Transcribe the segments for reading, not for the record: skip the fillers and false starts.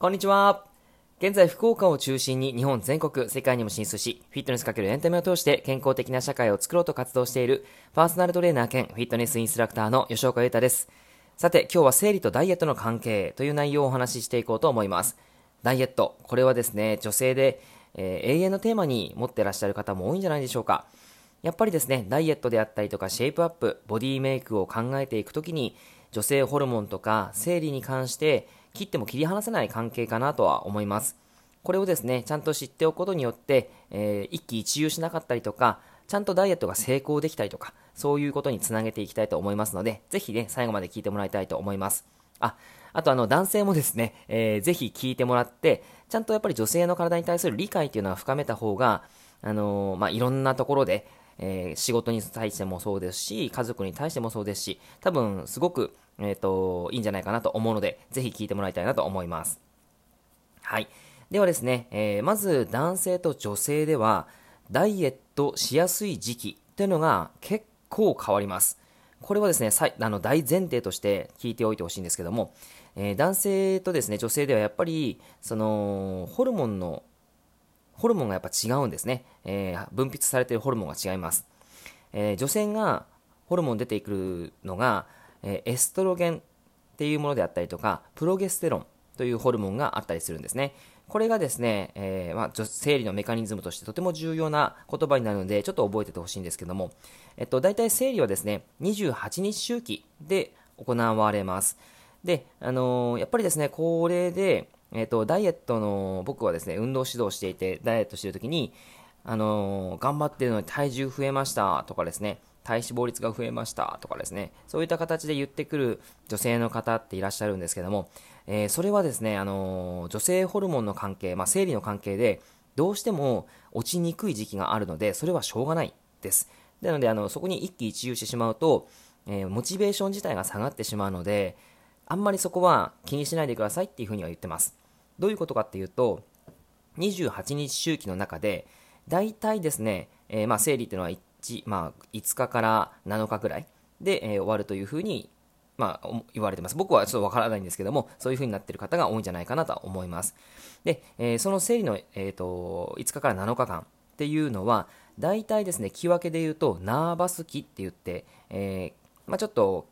こんにちは。現在福岡を中心に日本全国、世界にも進出し、フィットネス×エンタメを通して健康的な社会を作ろうと活動しているパーソナルトレーナー兼フィットネスインストラクターの吉岡優太です。さて、今日は生理とダイエットの関係という内容をお話ししていこうと思います。ダイエット、これはですね、女性で、永遠のテーマに持ってらっしゃる方も多いんじゃないでしょうか。やっぱりですね、ダイエットであったりとかシェイプアップ、ボディメイクを考えていくときに、女性ホルモンとか生理に関して切っても切り離せない関係かなとは思います。これをですね、ちゃんと知っておくことによって、一喜一憂しなかったりとか、ちゃんとダイエットが成功できたりとか、そういうことにつなげていきたいと思いますので、ぜひね、最後まで聞いてもらいたいと思います。あと男性もですね、ぜひ聞いてもらって、ちゃんとやっぱり女性の体に対する理解というのは深めた方が、いろんなところで、仕事に対してもそうですし、家族に対してもそうですし、多分すごく、いいんじゃないかなと思うので、ぜひ聞いてもらいたいなと思います。はい。ではですね、まず男性と女性では、ダイエットしやすい時期というのが結構変わります。これはですね、大前提として聞いておいてほしいんですけども、男性とですね、女性ではやっぱり、ホルモンがやっぱ違うんですね。分泌されているホルモンが違います。女性がホルモン出てくるのが、エストロゲンっていうものであったりとか、プロゲステロンというホルモンがあったりするんですね。これがですね、生理のメカニズムとしてとても重要な言葉になるので、ちょっと覚えててほしいんですけども、大体生理はですね、28日周期で行われます。で、やっぱりですね、これで、ダイエットの、僕はですね、運動指導していて、ダイエットしているときに、頑張ってるのに体重増えましたとかですね、体脂肪率が増えましたとかですね、そういった形で言ってくる女性の方っていらっしゃるんですけども、それはですね、女性ホルモンの関係、生理の関係で、どうしても落ちにくい時期があるので、それはしょうがないです。なので、そこに一喜一憂してしまうと、モチベーション自体が下がってしまうので、あんまりそこは気にしないでくださいっていうふうには言ってます。どういうことかっていうと、28日周期の中で、だいたいですね、生理っていうのは5日から7日くらいで、終わるというふうに、言われてます。僕はちょっとわからないんですけども、そういうふうになっている方が多いんじゃないかなと思います。で、その生理の、5日から7日間っていうのは、だいたいですね、気分けで言うと、ナーバス期って言って、ちょっと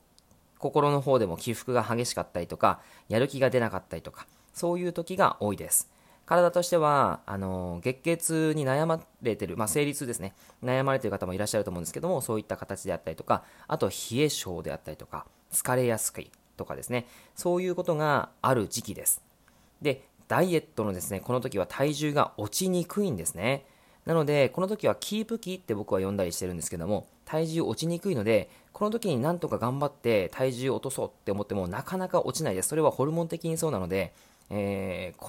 心の方でも起伏が激しかったりとか、やる気が出なかったりとか、そういう時が多いです。体としては、月経痛に悩まれている、生理痛ですね、悩まれている方もいらっしゃると思うんですけども、そういった形であったりとか、あと冷え性であったりとか、疲れやすいとかですね、そういうことがある時期です。で、ダイエットのですね、この時は体重が落ちにくいんですね。なので、この時はキープ期って僕は呼んだりしてるんですけども、体重落ちにくいので、この時になんとか頑張って体重を落とそうって思ってもなかなか落ちないです。それはホルモン的にそうなので、こ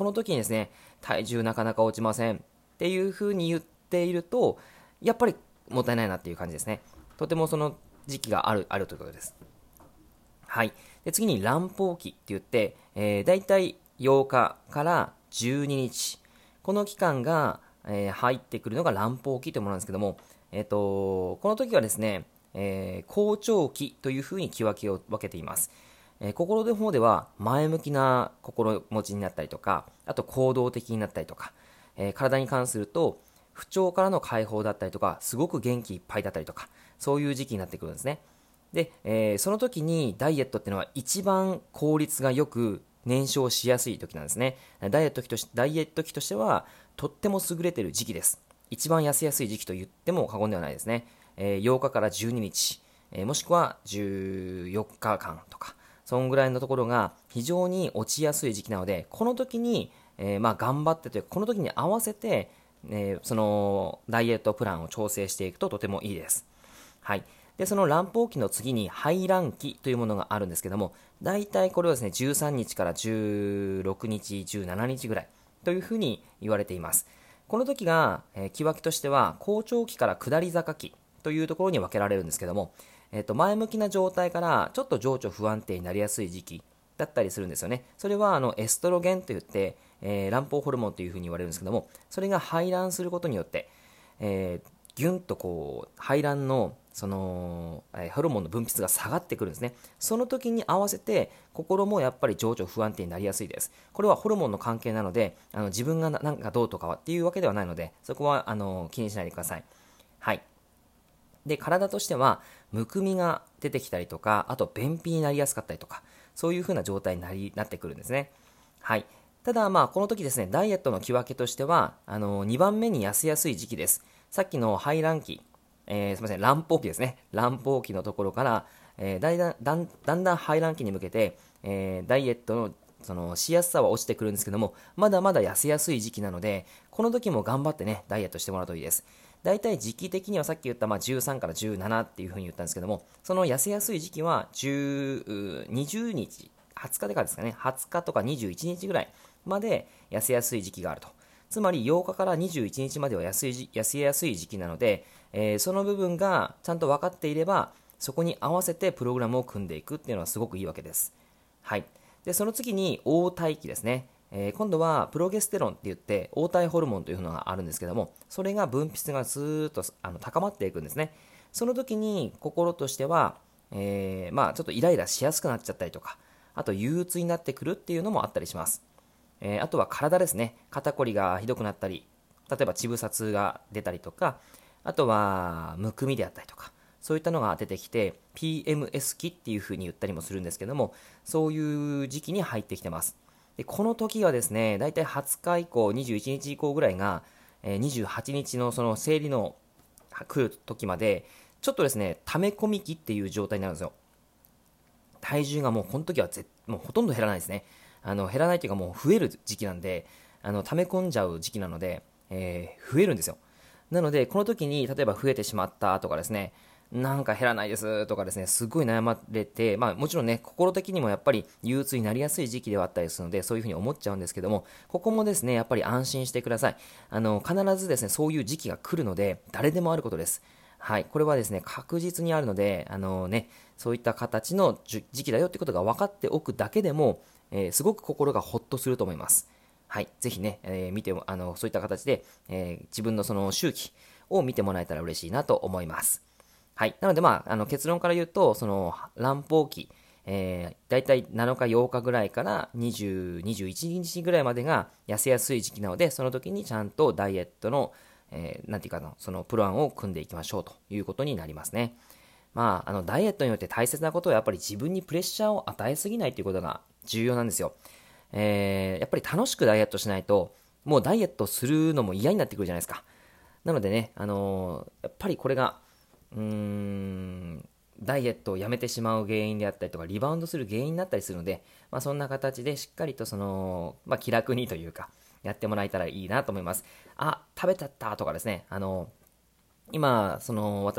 の時にですね、体重なかなか落ちませんっていう風に言っていると、やっぱりもったいないなっていう感じですね。とてもその時期があるということです。はい。で、次に卵胞期って言って、だいたい8日から12日。この期間が、入ってくるのが卵胞期というものなんですけども、この時はですね、好調期という風に気分けを分けています。心の方では前向きな心持ちになったりとか、あと行動的になったりとか、体に関すると不調からの解放だったりとか、すごく元気いっぱいだったりとか、そういう時期になってくるんですね。で、その時にダイエットっていうのは一番効率がよく燃焼しやすい時なんですね。ダイエット期としてはとっても優れている時期です。一番痩せやすい時期と言っても過言ではないですね。8日から12日、もしくは14日間とか、そんぐらいのところが非常に落ちやすい時期なので、この時に、頑張ってというか、この時に合わせて、そのダイエットプランを調整していくととてもいいです。はい。で、その卵胞期の次に排卵期というものがあるんですけども、だいたいこれはですね、13日から16日、17日ぐらいというふうに言われています。この時が、気分けとしては好調期から下り坂期というところに分けられるんですけども、前向きな状態からちょっと情緒不安定になりやすい時期だったりするんですよね。それはエストロゲンといって、卵胞ホルモンというふうに言われるんですけども、それが排卵することによって、ギュンとこう排卵のそのホルモンの分泌が下がってくるんですね。その時に合わせて心もやっぱり情緒不安定になりやすいです。これはホルモンの関係なので、自分がなんかどうとかはっていうわけではないので、そこは気にしないでください。はい。で、体としてはむくみが出てきたりとか、あと便秘になりやすかったりとか、そういう風な状態になってくるんですね。はい。ただこの時ですね、ダイエットの気分けとしては2番目に痩せやすい時期です。さっきの排卵期、すみません、卵胞期ですね。卵胞期のところから、だんだん排卵期に向けて、ダイエットのそのしやすさは落ちてくるんですけども、まだまだ痩せやすい時期なので、この時も頑張ってね、ダイエットしてもらうといいです。だいたい時期的にはさっき言った、13から17っていうふうに言ったんですけども、その痩せやすい時期は20日、20日でからですかね、20日とか21日ぐらいまで痩せやすい時期があると。つまり8日から21日までは痩せやすい時期なので、その部分がちゃんと分かっていれば、そこに合わせてプログラムを組んでいくっていうのはすごくいいわけです。はい。で、その次に黄体期ですね。今度はプロゲステロンって言って黄体ホルモンというのがあるんですけども、それが分泌がずーっと高まっていくんですね。その時に心としては、ちょっとイライラしやすくなっちゃったりとか、あと憂鬱になってくるっていうのもあったりします。あとは体ですね。肩こりがひどくなったり、例えば乳房痛が出たりとか、あとはむくみであったりとか、そういったのが出てきて PMS 期っていう風に言ったりもするんですけども、そういう時期に入ってきてます。で、この時はですね、だいたい20日以降21日以降ぐらいが、28日のその生理の来る時までちょっとですね、溜め込み期っていう状態になるんですよ。体重がもうこの時はもうほとんど減らないですね。減らないというか、もう増える時期なんで、溜め込んじゃう時期なので、増えるんですよ。なので、この時に例えば増えてしまったとかですね、なんか減らないですとかですね、すごい悩まれて、もちろんね、心的にもやっぱり憂鬱になりやすい時期ではあったりするので、そういうふうに思っちゃうんですけども、ここもですね、やっぱり安心してください。必ずですね、そういう時期が来るので、誰でもあることです。はい。これはですね、確実にあるので、そういった形の時期だよってことが分かっておくだけでも、すごく心がほっとすると思います。はい。ぜひね、見ても、そういった形で、自分のその周期を見てもらえたら嬉しいなと思います。はい。なので、結論から言うと、その、卵胞期、だいたい7日、8日ぐらいから21日ぐらいまでが痩せやすい時期なので、その時にちゃんとダイエットの、そのプランを組んでいきましょうということになりますね。ダイエットによって大切なことは、やっぱり自分にプレッシャーを与えすぎないということが重要なんですよ。やっぱり楽しくダイエットしないと、もうダイエットするのも嫌になってくるじゃないですか。なのでね、やっぱりこれがダイエットをやめてしまう原因であったりとか、リバウンドする原因になったりするので、そんな形でしっかりとその、気楽にというかやってもらえたらいいなと思います。食べちゃったとかですね、今その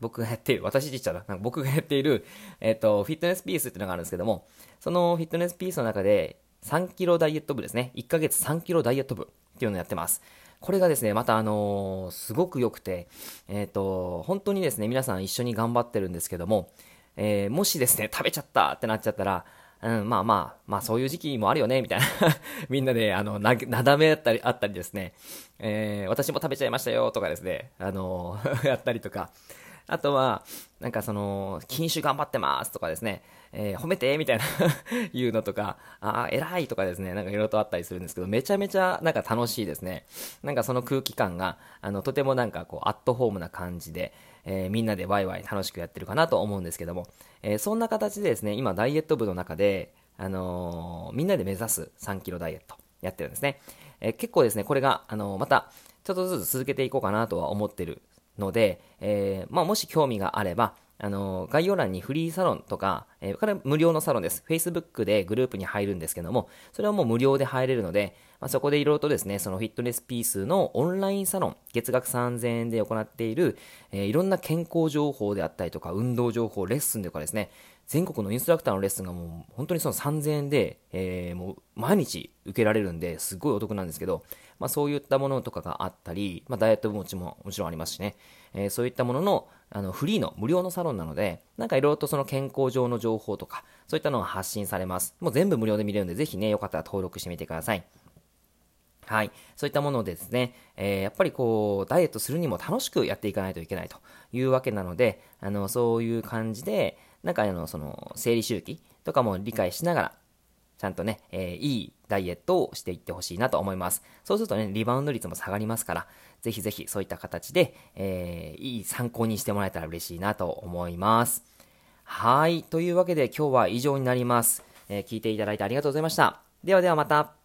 僕がやっている、フィットネスピースっていうのがあるんですけども、そのフィットネスピースの中で3キロダイエット部ですね、1ヶ月3キロダイエット部っていうのをやってます。これがですね、またすごく良くて、本当にですね、皆さん一緒に頑張ってるんですけども、もしですね、食べちゃったってなっちゃったら、そういう時期もあるよねみたいなみんなでなだめあったりですね、私も食べちゃいましたよとかですね、やったりとか、あとはなんかその禁酒頑張ってますとかですね、褒めてみたいないうのとか、偉いとかですね、なんかいろいろとあったりするんですけど、めちゃめちゃなんか楽しいですね。なんかその空気感がとてもなんかこうアットホームな感じで、みんなでワイワイ楽しくやってるかなと思うんですけども、そんな形でですね、今ダイエット部の中で、みんなで目指す3キロダイエットやってるんですね。結構ですね、これが、またちょっとずつ続けていこうかなとは思ってるので、もし興味があれば、概要欄にフリーサロンとか、これは無料のサロンです。Facebook でグループに入るんですけども、それはもう無料で入れるので、そこでいろいろとですね、そのフィットネスピースのオンラインサロン、月額3000円で行っている、いろんな健康情報であったりとか、運動情報、レッスンとかですね、全国のインストラクターのレッスンがもう本当にその3000円で、もう毎日受けられるんで、すごいお得なんですけど、そういったものとかがあったり、ダイエット部ももちろんありますしね、そういったものの、フリーの無料のサロンなので、なんかいろいろとその健康上の情報とか、そういったのが発信されます。もう全部無料で見れるんで、ぜひね、よかったら登録してみてください。はい、そういったものをですね、やっぱりこうダイエットするにも楽しくやっていかないといけないというわけなので、そういう感じでなんかその生理周期とかも理解しながらちゃんとね、いいダイエットをしていってほしいなと思います。そうするとね、リバウンド率も下がりますから、ぜひぜひそういった形で、いい参考にしてもらえたら嬉しいなと思います。はい、というわけで今日は以上になります。聞いていただいてありがとうございました。ではではまた。